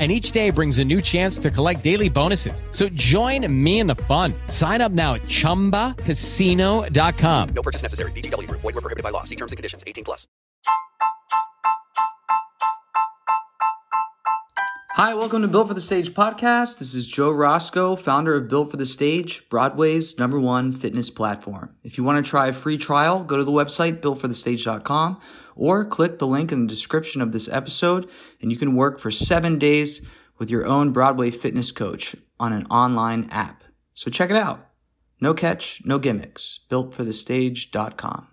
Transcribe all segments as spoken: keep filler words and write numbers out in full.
And each day brings a new chance to collect daily bonuses. So join me in the fun. Sign up now at Chumba Casino dot com. No purchase necessary. V G W Group. Void where prohibited by law. See terms and conditions. eighteen plus. Hi, welcome to Built for the Stage podcast. This is Joe Roscoe, founder of Built for the Stage, Broadway's number one fitness platform. If you want to try a free trial, go to the website built for the stage dot com or click the link in the description of this episode, and you can work for seven days with your own Broadway fitness coach on an online app. So check it out. No catch, no gimmicks. built for the stage dot com.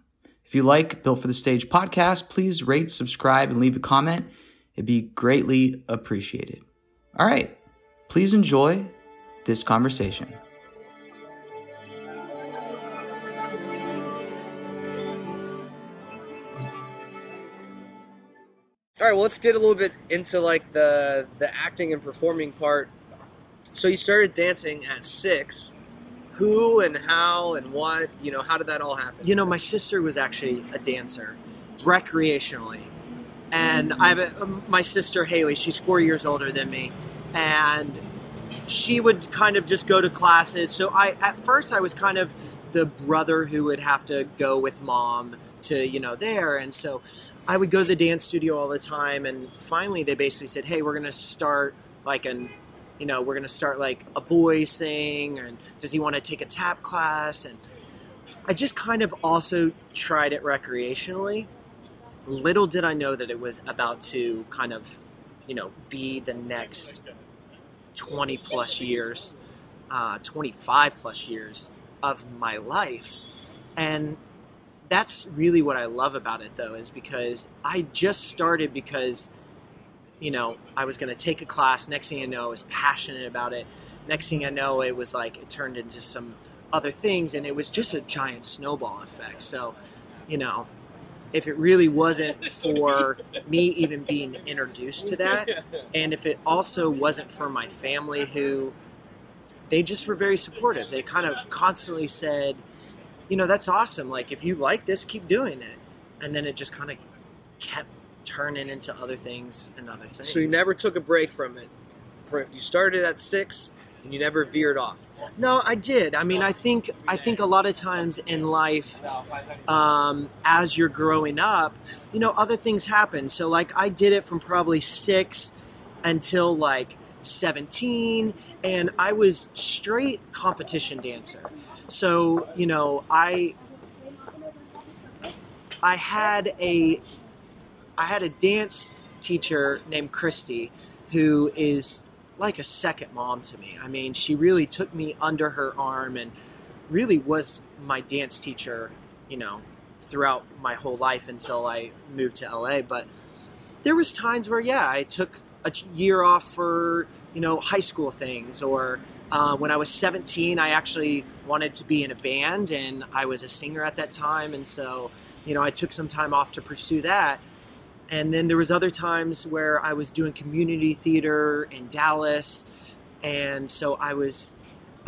If you like Built for the Stage podcast, please rate, subscribe, and leave a comment. It'd be greatly appreciated. All right, please enjoy this conversation. All right, well, let's get a little bit into like the the acting and performing part. So you started dancing at six. Who and how and what, you know, how did that all happen? You know, my sister was actually a dancer, recreationally. And I have a, my sister, Haley, she's four years older than me. And she would kind of just go to classes. So I, at first I was kind of the brother who would have to go with mom to, you know, there. And so I would go to the dance studio all the time. And finally they basically said, hey, we're going to start like an You know, we're going to start like a boys thing, and does he want to take a tap class? And I just kind of also tried it recreationally. Little did I know that it was about to kind of, you know, be the next twenty plus years, uh, twenty-five plus years of my life. And that's really what I love about it, though, is because I just started because you know, I was going to take a class. Next thing I know, I was passionate about it. Next thing I know, it was like it turned into some other things, and it was just a giant snowball effect. So, you know, if it really wasn't for me even being introduced to that, and if it also wasn't for my family who, they just were very supportive. They kind of constantly said, you know, that's awesome. Like, if you like this, keep doing it. And then it just kind of kept turning into other things and other things. So you never took a break from it. For, you started at six and you never veered off. No, I did. I mean, I think I think a lot of times in life, um, as you're growing up, you know, other things happen. So like I did it from probably six until like seventeen, and I was straight competition dancer. So, you know, I I had a I had a dance teacher named Christy, who is like a second mom to me. I mean, she really took me under her arm and really was my dance teacher, you know, throughout my whole life until I moved to L A. But there was times where, yeah, I took a year off for, you know, high school things. Or uh, when I was seventeen, I actually wanted to be in a band, and I was a singer at that time. And so, you know, I took some time off to pursue that. And then there was other times where I was doing community theater in Dallas. And so I was,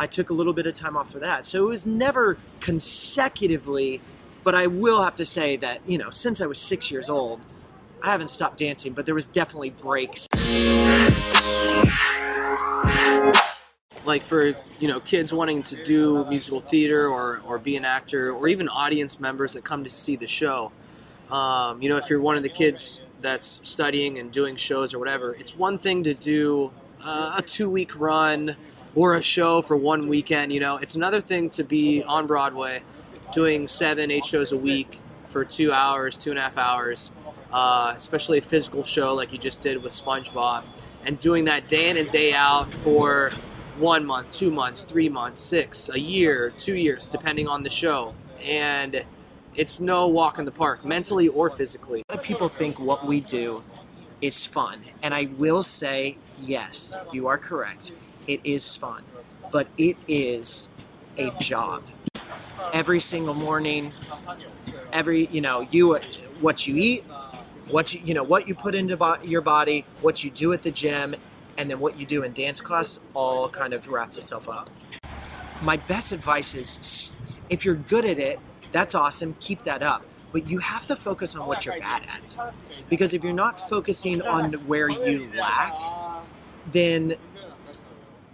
I took a little bit of time off for that. So it was never consecutively, but I will have to say that, you know, since I was six years old, I haven't stopped dancing, but there was definitely breaks. Like for, you know, kids wanting to do musical theater or, or be an actor, or even audience members that come to see the show. Um, you know, if you're one of the kids that's studying and doing shows or whatever, it's one thing to do uh, a two-week run or a show for one weekend. You know, it's another thing to be on Broadway doing seven, eight shows a week for two hours, two and a half hours, uh, especially a physical show like you just did with SpongeBob, and doing that day in and day out for one month, two months, three months, six, a year, two years, depending on the show. And it's no walk in the park, mentally or physically. A lot of people think what we do is fun, and I will say, yes, you are correct. It is fun, but it is a job. Every single morning, every, you know, you what you eat, what you, you know, what you put into bo- your body, what you do at the gym, and then what you do in dance class all kind of wraps itself up. My best advice is, if you're good at it, that's awesome, keep that up. But you have to focus on what you're bad at. Because if you're not focusing on where you lack, then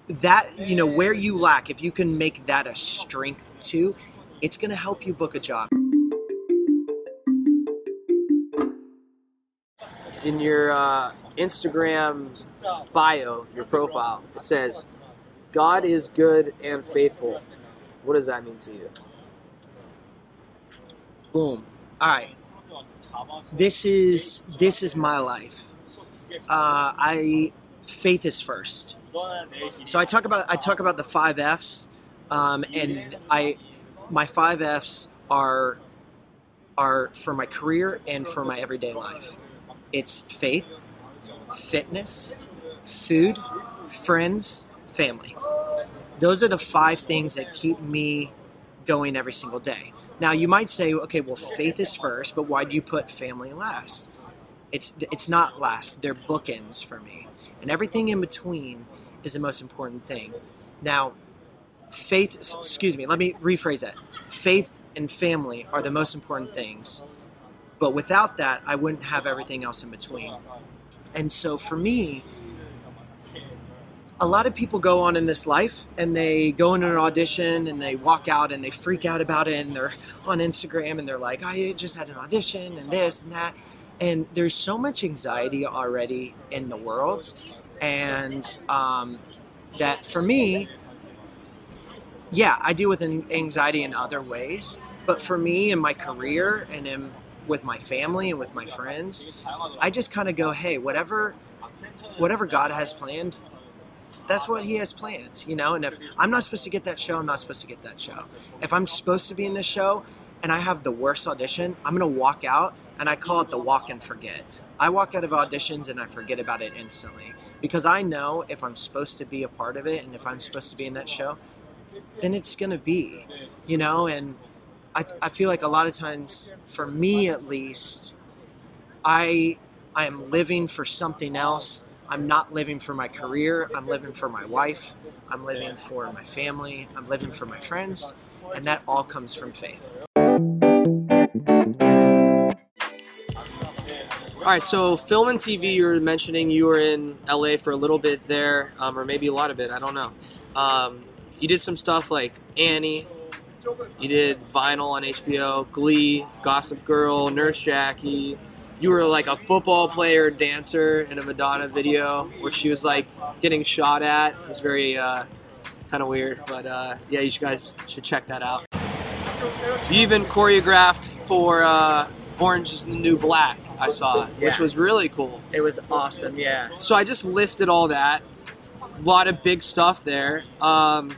that, you know, where you lack, if you can make that a strength too, it's gonna help you book a job. In your uh, Instagram bio, your profile, it says, God is good and faithful. What does that mean to you? Boom. All right. This is this is my life. Uh, I faith is first. So I talk about I talk about the five F's, um, and I my five F's are are for my career and for my everyday life. It's faith, fitness, food, friends, family. Those are the five things that keep me going every single day. Now you might say, okay, well, faith is first, but why do you put family last? It's it's not last. They're bookends for me. And everything in between is the most important thing. Now, faith, excuse me, let me rephrase that. Faith and family are the most important things. But without that, I wouldn't have everything else in between. And so for me, a lot of people go on in this life and they go in an audition and they walk out and they freak out about it and they're on Instagram and they're like, I just had an audition and this and that. And there's so much anxiety already in the world. And um, that for me, yeah, I deal with anxiety in other ways. But for me in my career and in with my family and with my friends, I just kind of go, hey, whatever, whatever God has planned, that's what he has planned, you know? And if I'm not supposed to get that show, I'm not supposed to get that show. If I'm supposed to be in this show and I have the worst audition, I'm going to walk out, and I call it the walk and forget. I walk out of auditions and I forget about it instantly, because I know if I'm supposed to be a part of it and if I'm supposed to be in that show, then it's going to be, you know? And I, I feel like a lot of times, for me at least, I I am living for something else. I'm not living for my career. I'm living for my wife. I'm living for my family. I'm living for my friends. And that all comes from faith. All right, so film and T V, you were mentioning you were in L A for a little bit there, um, or maybe a lot of it, I don't know. Um, you did some stuff like Annie. You did Vinyl on H B O, Glee, Gossip Girl, Nurse Jackie. You were like a football player, dancer in a Madonna video where she was like getting shot at. It was very uh, kind of weird, but uh, yeah, you guys should check that out. You even choreographed for uh, Orange is the New Black, I saw, yeah. Which was really cool. It was awesome, yeah. So I just listed all that. A lot of big stuff there. Um,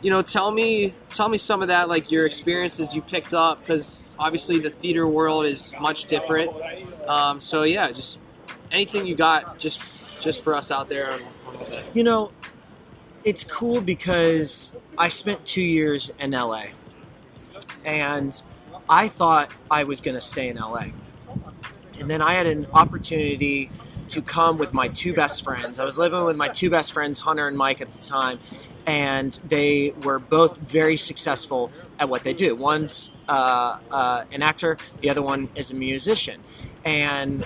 you know, tell me, tell me some of that, like your experiences you picked up, because obviously the theater world is much different. Um, so yeah, just anything you got, just just for us out there. On, on you know, it's cool because I spent two years in L A, and I thought I was going to stay in L A, and then I had an opportunity to come with my two best friends. I was living with my two best friends, Hunter and Mike, at the time, and they were both very successful at what they do. One's uh, uh, an actor, the other one is a musician. And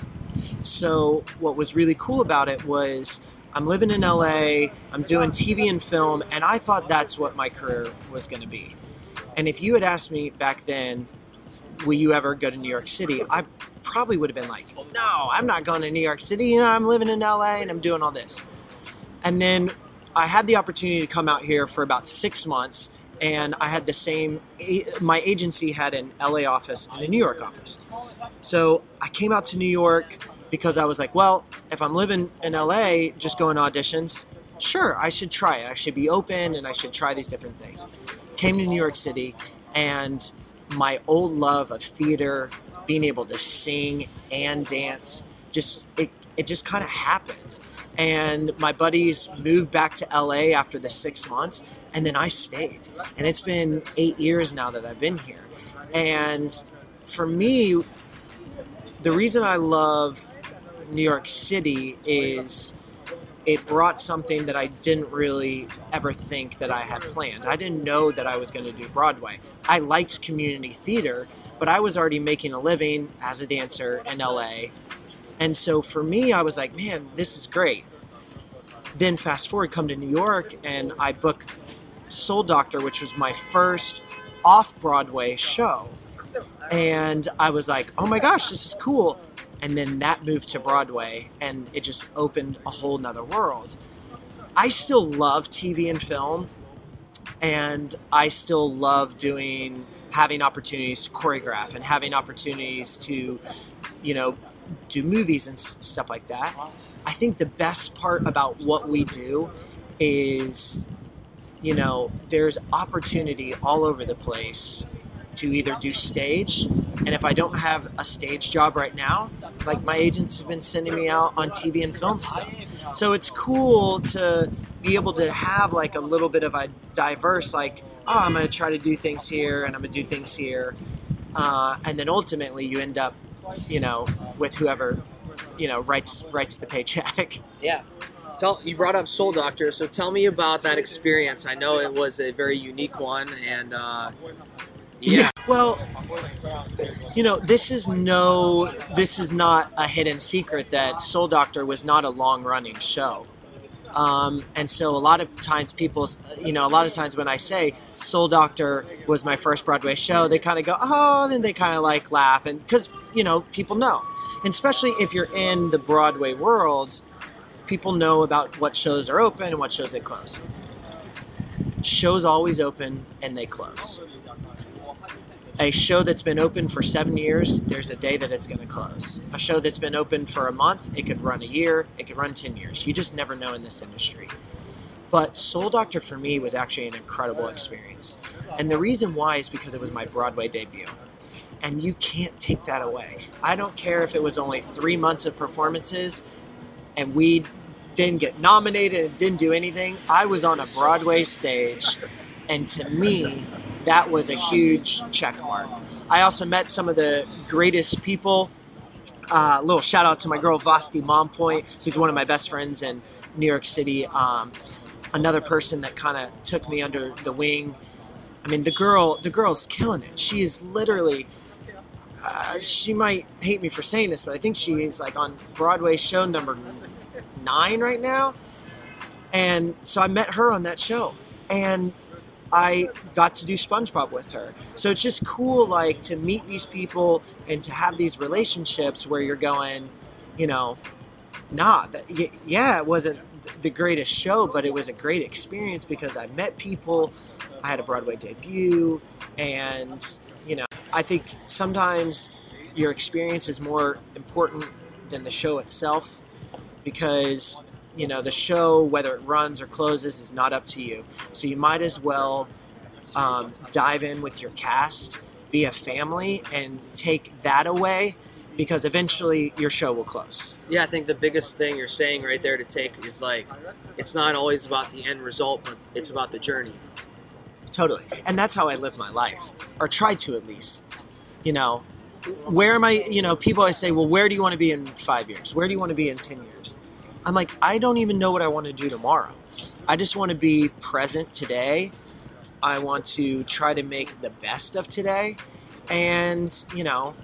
so what was really cool about it was I'm living in L A, I'm doing T V and film, and I thought that's what my career was going to be. And if you had asked me back then, will you ever go to New York City? I probably would have been like, no, I'm not going to New York City. You know, I'm living in L A and I'm doing all this. And then I had the opportunity to come out here for about six months, and I had the same, my agency had an L A office and a New York office. So I came out to New York because I was like, well, if I'm living in L A, just going to auditions, sure, I should try it. I should be open and I should try these different things. Came to New York City, and my old love of theater, being able to sing and dance, just it, it just kind of happened. And my buddies moved back to L A after the six months, and then I stayed. And it's been eight years now that I've been here. And for me, the reason I love New York City is it brought something that I didn't really ever think that I had planned. I didn't know that I was going to do Broadway. I liked community theater, but I was already making a living as a dancer in L A. And so for me, I was like, man, this is great. Then fast forward, come to New York, and I book Soul Doctor, which was my first off-Broadway show. And I was like, oh my gosh, this is cool. And then that moved to Broadway, and it just opened a whole nother world. I still love T V and film, and I still love doing, having opportunities to choreograph and having opportunities to, you know, do movies and stuff like that. I think the best part about what we do is, you know, there's opportunity all over the place to either do stage, and if I don't have a stage job right now, like my agents have been sending me out on T V and film stuff. So it's cool to be able to have like a little bit of a diverse, like, oh, I'm gonna try to do things here and I'm gonna do things here. Uh, and then ultimately you end up, you know, with whoever, you know, writes, writes the paycheck. Yeah. Tell, you brought up Soul Doctor, so tell me about that experience. I know it was a very unique one, and uh, Yeah. yeah. Well, you know, this is no, this is not a hidden secret that Soul Doctor was not a long-running show. Um, and so a lot of times people, you know, a lot of times when I say Soul Doctor was my first Broadway show, they kind of go, oh, and then they kind of like laugh. And because, you know, people know. And especially if you're in the Broadway world, people know about what shows are open and what shows they close. Shows always open and they close. A show that's been open for seven years, there's a day that it's going to close. A show that's been open for a month, it could run a year, it could run ten years. You just never know in this industry. But Soul Doctor for me was actually an incredible experience. And the reason why is because it was my Broadway debut. And you can't take that away. I don't care if it was only three months of performances and we didn't get nominated and didn't do anything. I was on a Broadway stage, and to me, that was a huge check mark. I also met some of the greatest people. Uh, little shout out to my girl Vasti Mompoint, who's one of my best friends in New York City. Um, another person that kind of took me under the wing. I mean, the girl, the girl's killing it. She is literally, uh, she might hate me for saying this, but I think she is like on Broadway show number nine right now. And so I met her on that show, and I got to do SpongeBob with her. So it's just cool, like, to meet these people and to have these relationships where you're going, you know, nah, that, yeah, it wasn't the greatest show, but it was a great experience because I met people, I had a Broadway debut, and, you know, I think sometimes your experience is more important than the show itself, because you know, the show, whether it runs or closes, is not up to you. So you might as well um, dive in with your cast, be a family, and take that away, because eventually your show will close. Yeah, I think the biggest thing you're saying right there to take is, like, it's not always about the end result, but it's about the journey. Totally. And that's how I live my life, or try to at least. You know, where am I, you know, people always say, well, where do you want to be in five years? Where do you want to be in ten years? I'm like, I don't even know what I want to do tomorrow. I just want to be present today. I want to try to make the best of today. And, you know,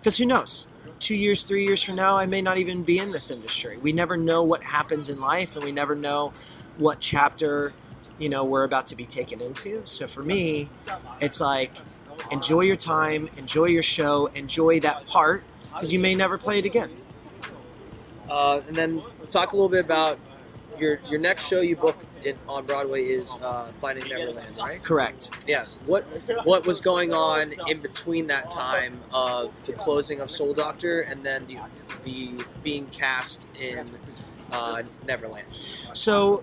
because who knows? Two years, three years from now, I may not even be in this industry. We never know what happens in life, and we never know what chapter, you know, we're about to be taken into. So for me, it's like, enjoy your time, enjoy your show, enjoy that part, because you may never play it again. Uh, and then talk a little bit about your your next show you book in, on Broadway is uh, Finding Neverland, right? Correct. Yeah. What what was going on in between that time of the closing of Soul Doctor and then the the being cast in uh, Neverland? So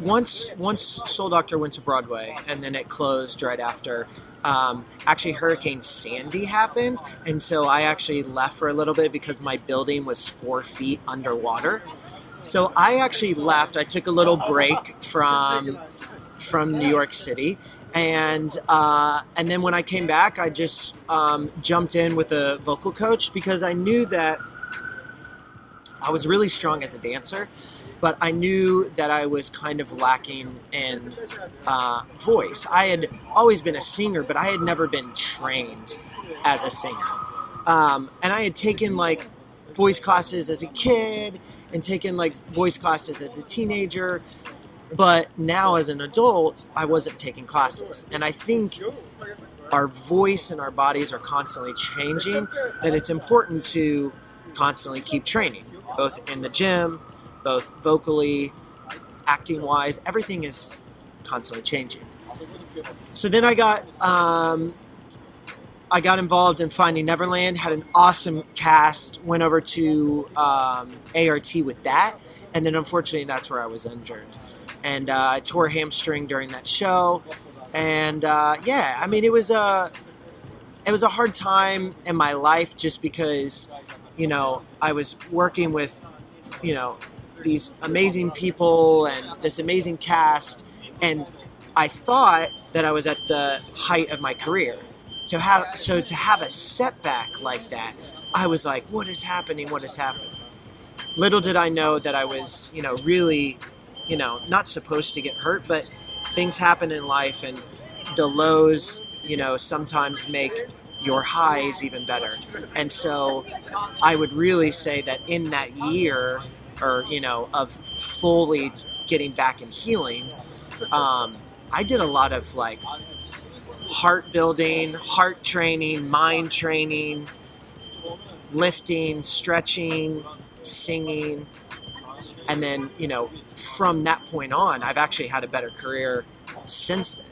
once once Soul Doctor went to Broadway and then it closed right after. Um, actually, Hurricane Sandy happened, and so I actually left for a little bit because my building was four feet underwater. So I actually left. I took a little break from from New York City, and uh, and then when I came back, I just um, jumped in with a vocal coach because I knew that I was really strong as a dancer, but I knew that I was kind of lacking in uh, voice. I had always been a singer, but I had never been trained as a singer, um, and I had taken like voice classes as a kid and taken like voice classes as a teenager, but now as an adult I wasn't taking classes. And I think our voice and our bodies are constantly changing, that it's important to constantly keep training, both in the gym, both vocally, acting wise, everything is constantly changing. So then I got um I got involved in Finding Neverland, had an awesome cast, went over to um, A R T with that, and then unfortunately that's where I was injured. And uh, I tore a hamstring during that show, and uh, yeah, I mean, it was, a, it was a hard time in my life just because, you know, I was working with, you know, these amazing people and this amazing cast, and I thought that I was at the height of my career. To have, so to have a setback like that, I was like, what is happening, what is happening? Little did I know that I was, you know, really, you know, not supposed to get hurt, but things happen in life, and the lows, you know, sometimes make your highs even better. And so I would really say that in that year, or, you know, of fully getting back and healing, um, I did a lot of, like, heart building, heart training, mind training, lifting, stretching, singing. And then, you know, from that point on, I've actually had a better career since then.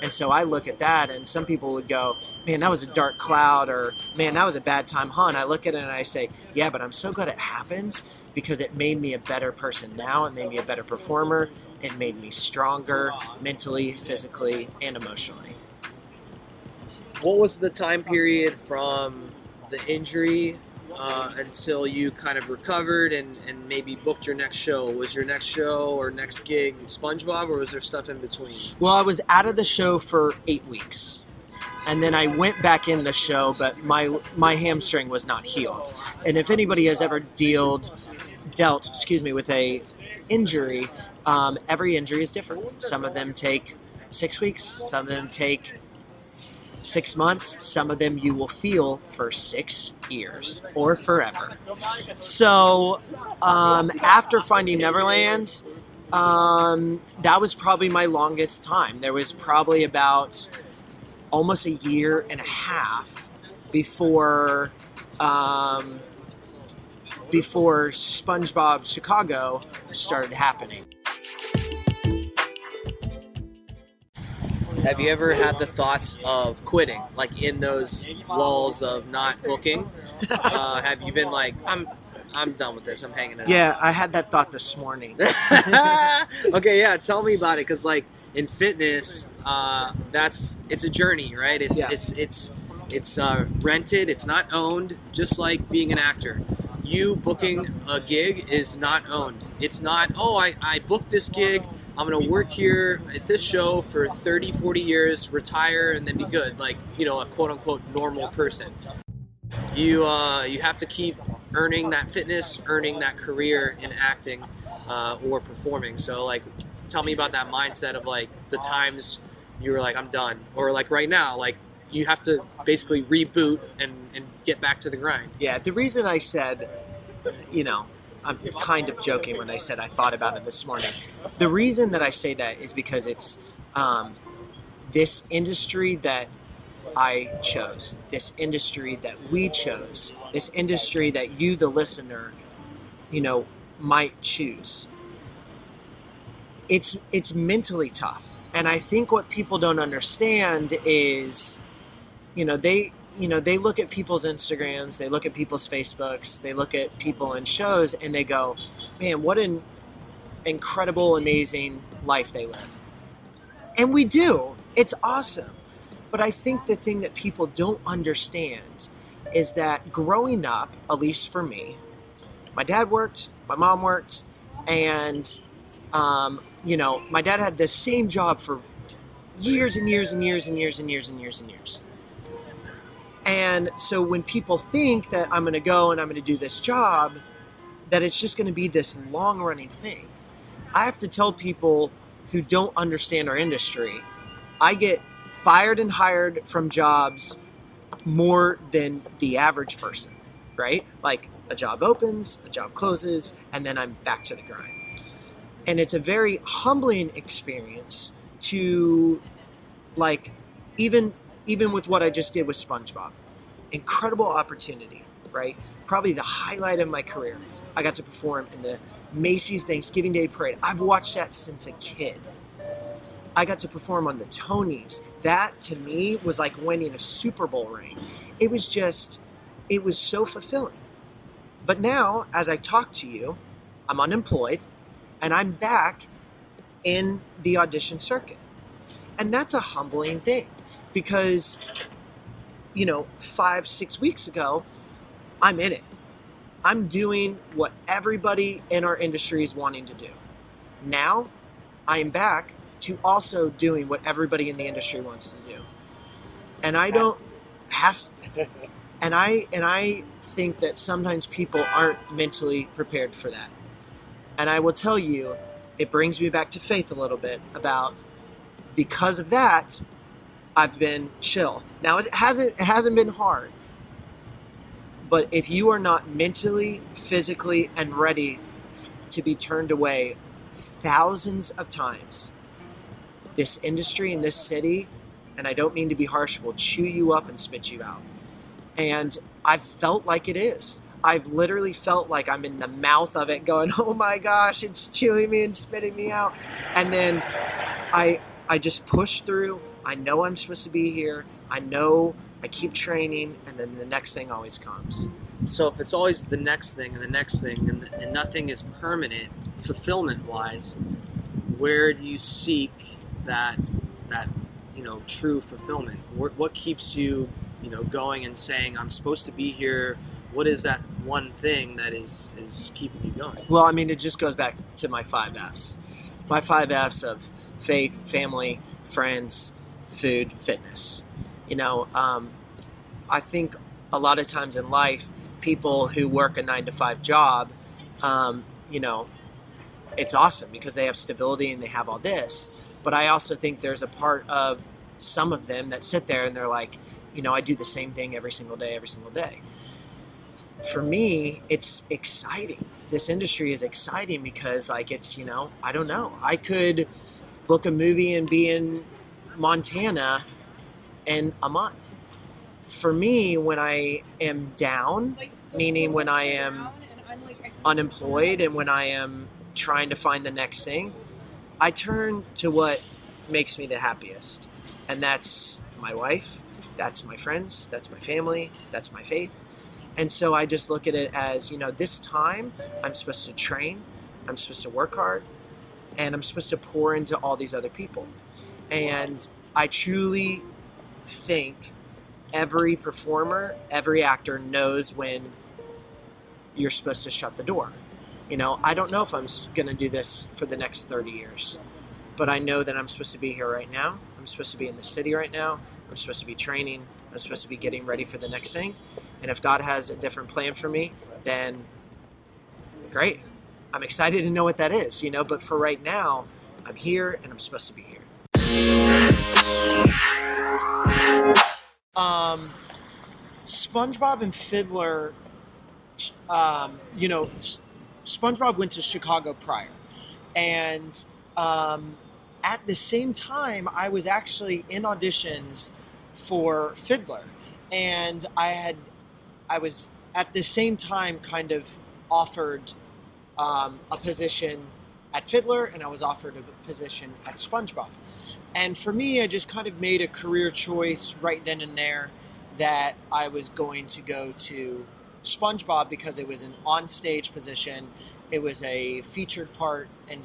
And so I look at that, and some people would go, man, that was a dark cloud, or man, that was a bad time, huh? And I look at it and I say, yeah, but I'm so glad it happened because it made me a better person now. It made me a better performer. It made me stronger mentally, physically, and emotionally. What was the time period from the injury uh, until you kind of recovered and, and maybe booked your next show? Was your next show or next gig SpongeBob, or was there stuff in between? Well, I was out of the show for eight weeks. And then I went back in the show, but my my hamstring was not healed. And if anybody has ever dealt, dealt excuse me, with a injury, um, every injury is different. Some of them take six weeks. Some of them take six months, some of them you will feel for six years or forever. So um, after Finding Neverland, um, that was probably my longest time. There was probably about almost a year and a half before um, before SpongeBob Chicago started happening. Have you ever had the thoughts of quitting, like in those lulls of not booking? Uh, have you been like, I'm I'm done with this, I'm hanging out? Yeah, I had that thought this morning. Okay, yeah, tell me about it, because like in fitness, uh, that's it's a journey, right? It's yeah. it's it's it's uh, rented, it's not owned, just like being an actor. You booking a gig is not owned. It's not, oh, I, I booked this gig, I'm going to work here at this show for thirty, forty years, retire, and then be good, like, you know, a quote-unquote normal person. You uh, you have to keep earning that fitness, earning that career in acting uh, or performing. So, like, tell me about that mindset of, like, the times you were like, I'm done. Or, like, right now, like, you have to basically reboot and, and get back to the grind. Yeah, the reason I said, you know, I'm kind of joking when I said I thought about it this morning. The reason that I say that is because it's um, this industry that I chose, this industry that we chose, this industry that you, the listener, you know, might choose. it's it's mentally tough. And I think what people don't understand is, you know, they you know they look at people's Instagrams, they look at people's Facebooks, they look at people in shows, and they go, man, what an incredible, amazing life they live. And we do. It's awesome. But I think the thing that people don't understand is that growing up, at least for me, my dad worked, my mom worked, and, um, you know, my dad had the same job for years and years and years and years and years and years and years. And so when people think that I'm going to go and I'm going to do this job, that it's just going to be this long-running thing. I have to tell people who don't understand our industry, I get fired and hired from jobs more than the average person, right? Like a job opens, a job closes, and then I'm back to the grind. And it's a very humbling experience to, like, even even with what I just did with SpongeBob, incredible opportunity, right? Probably the highlight of my career. I got to perform in the Macy's Thanksgiving Day Parade. I've watched that since a kid. I got to perform on the Tonys. That, to me, was like winning a Super Bowl ring. It was just, it was so fulfilling. But now, as I talk to you, I'm unemployed, and I'm back in the audition circuit. And that's a humbling thing because, you know, five, six weeks ago, I'm in it. I'm doing what everybody in our industry is wanting to do. Now, I am back to also doing what everybody in the industry wants to do. And I don't has to. and I and I think that sometimes people aren't mentally prepared for that. And I will tell you, it brings me back to faith a little bit about, because of that, I've been chill. Now it hasn't it hasn't been hard. But if you are not mentally, physically, and ready f- to be turned away thousands of times, this industry and this city, and I don't mean to be harsh, will chew you up and spit you out. And I've felt like it is. I've literally felt like I'm in the mouth of it going, oh my gosh, it's chewing me and spitting me out. And then I I just push through. I know I'm supposed to be here. I know I keep training, and then the next thing always comes. So if it's always the next thing and the next thing and, the, and nothing is permanent, fulfillment-wise, where do you seek that, that you know, true fulfillment? What, what keeps you, you know, going and saying, I'm supposed to be here? What is that one thing that is, is keeping you going? Well, I mean, it just goes back to my five F's. My five F's of faith, family, friends, food, fitness. You know, um, I think a lot of times in life, people who work a nine to five job, um, you know, it's awesome because they have stability and they have all this. But I also think there's a part of some of them that sit there and they're like, you know, I do the same thing every single day, every single day. For me, it's exciting. This industry is exciting because, like, it's, you know, I don't know. I could book a movie and be in Montana in a month. For me, when I am down, meaning when I am unemployed and when I am trying to find the next thing, I turn to what makes me the happiest. And that's my wife, that's my friends, that's my family, that's my faith. And so I just look at it as, you know, this time I'm supposed to train, I'm supposed to work hard, and I'm supposed to pour into all these other people. And I truly think every performer, every actor knows when you're supposed to shut the door. You know, I don't know if I'm going to do this for the next thirty years, but I know that I'm supposed to be here right now. I'm supposed to be in the city right now. I'm supposed to be training. I'm supposed to be getting ready for the next thing. And if God has a different plan for me, then great. I'm excited to know what that is, you know, but for right now, I'm here and I'm supposed to be here. Um, SpongeBob and Fiddler, um, you know, SpongeBob went to Chicago prior. And um, at the same time, I was actually in auditions for Fiddler. And I had, I was at the same time kind of offered um, a position at Fiddler, and I was offered a position at SpongeBob. And for me, I just kind of made a career choice right then and there that I was going to go to SpongeBob because it was an on-stage position. It was a featured part in,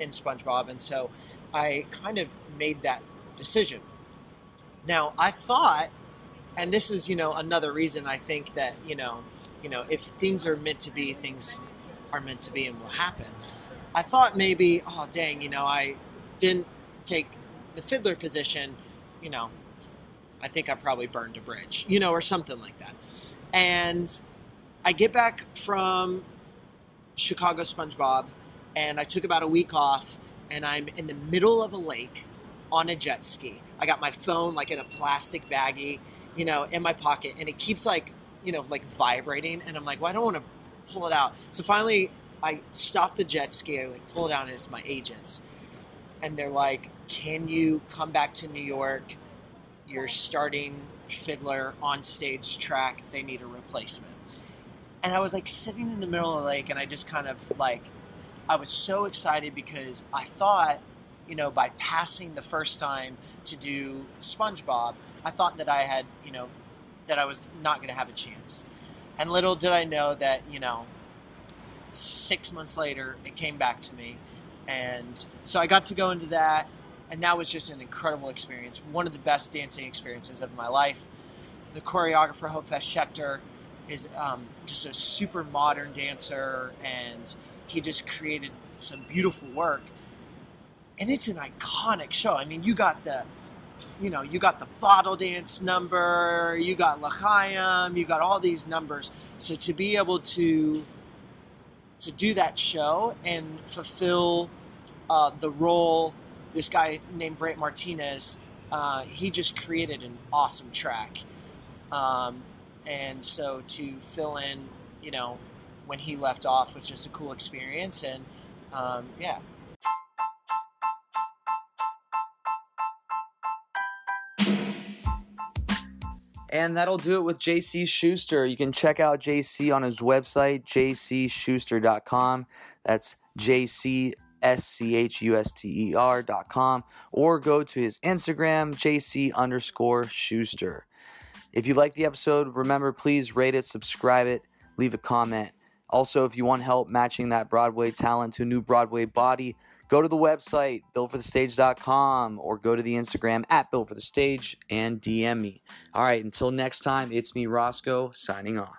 in SpongeBob, and so I kind of made that decision. Now, I thought, and this is, you know, another reason I think that, you know, you know, if things are meant to be, things are meant to be and will happen. I thought maybe, oh, dang, you know, I didn't take the Fiddler position, you know, I think I probably burned a bridge, you know, or something like that. And I get back from Chicago SpongeBob, and I took about a week off, and I'm in the middle of a lake on a jet ski. I got my phone like in a plastic baggie, you know, in my pocket, and it keeps like, you know, like vibrating, and I'm like, well, I don't want to pull it out. So finally I stopped the jet ski, I like pull it out, and it's my agents. And they're like, can you come back to New York? You're starting Fiddler on stage track. They need a replacement. And I was like sitting in the middle of the lake, and I just kind of like, I was so excited because I thought, you know, by passing the first time to do SpongeBob, I thought that I had, you know, that I was not going to have a chance. And little did I know that, you know, six months later, it came back to me. And so I got to go into that, and that was just an incredible experience. One of the best dancing experiences of my life. The choreographer, Hofesh Schechter, is um, just a super modern dancer, and he just created some beautiful work. And it's an iconic show. I mean, you got the, you know, you got the bottle dance number, you got L'chaim, you got all these numbers. So to be able to to do that show and fulfill uh, the role, this guy named Brent Martinez, uh, he just created an awesome track. Um, and so to fill in, you know, when he left off was just a cool experience. And um, yeah. And that'll do it with J C. Schuster. You can check out J C on his website, j c schuster dot com. That's J C S C H U S T E R dot com. Or go to his Instagram, J C underscore Schuster. If you like the episode, remember, please rate it, subscribe it, leave a comment. Also, if you want help matching that Broadway talent to a new Broadway body, go to the website, built for the stage dot com, or go to the Instagram at built for the stage and D M me. All right, until next time, it's me, Roscoe, signing off.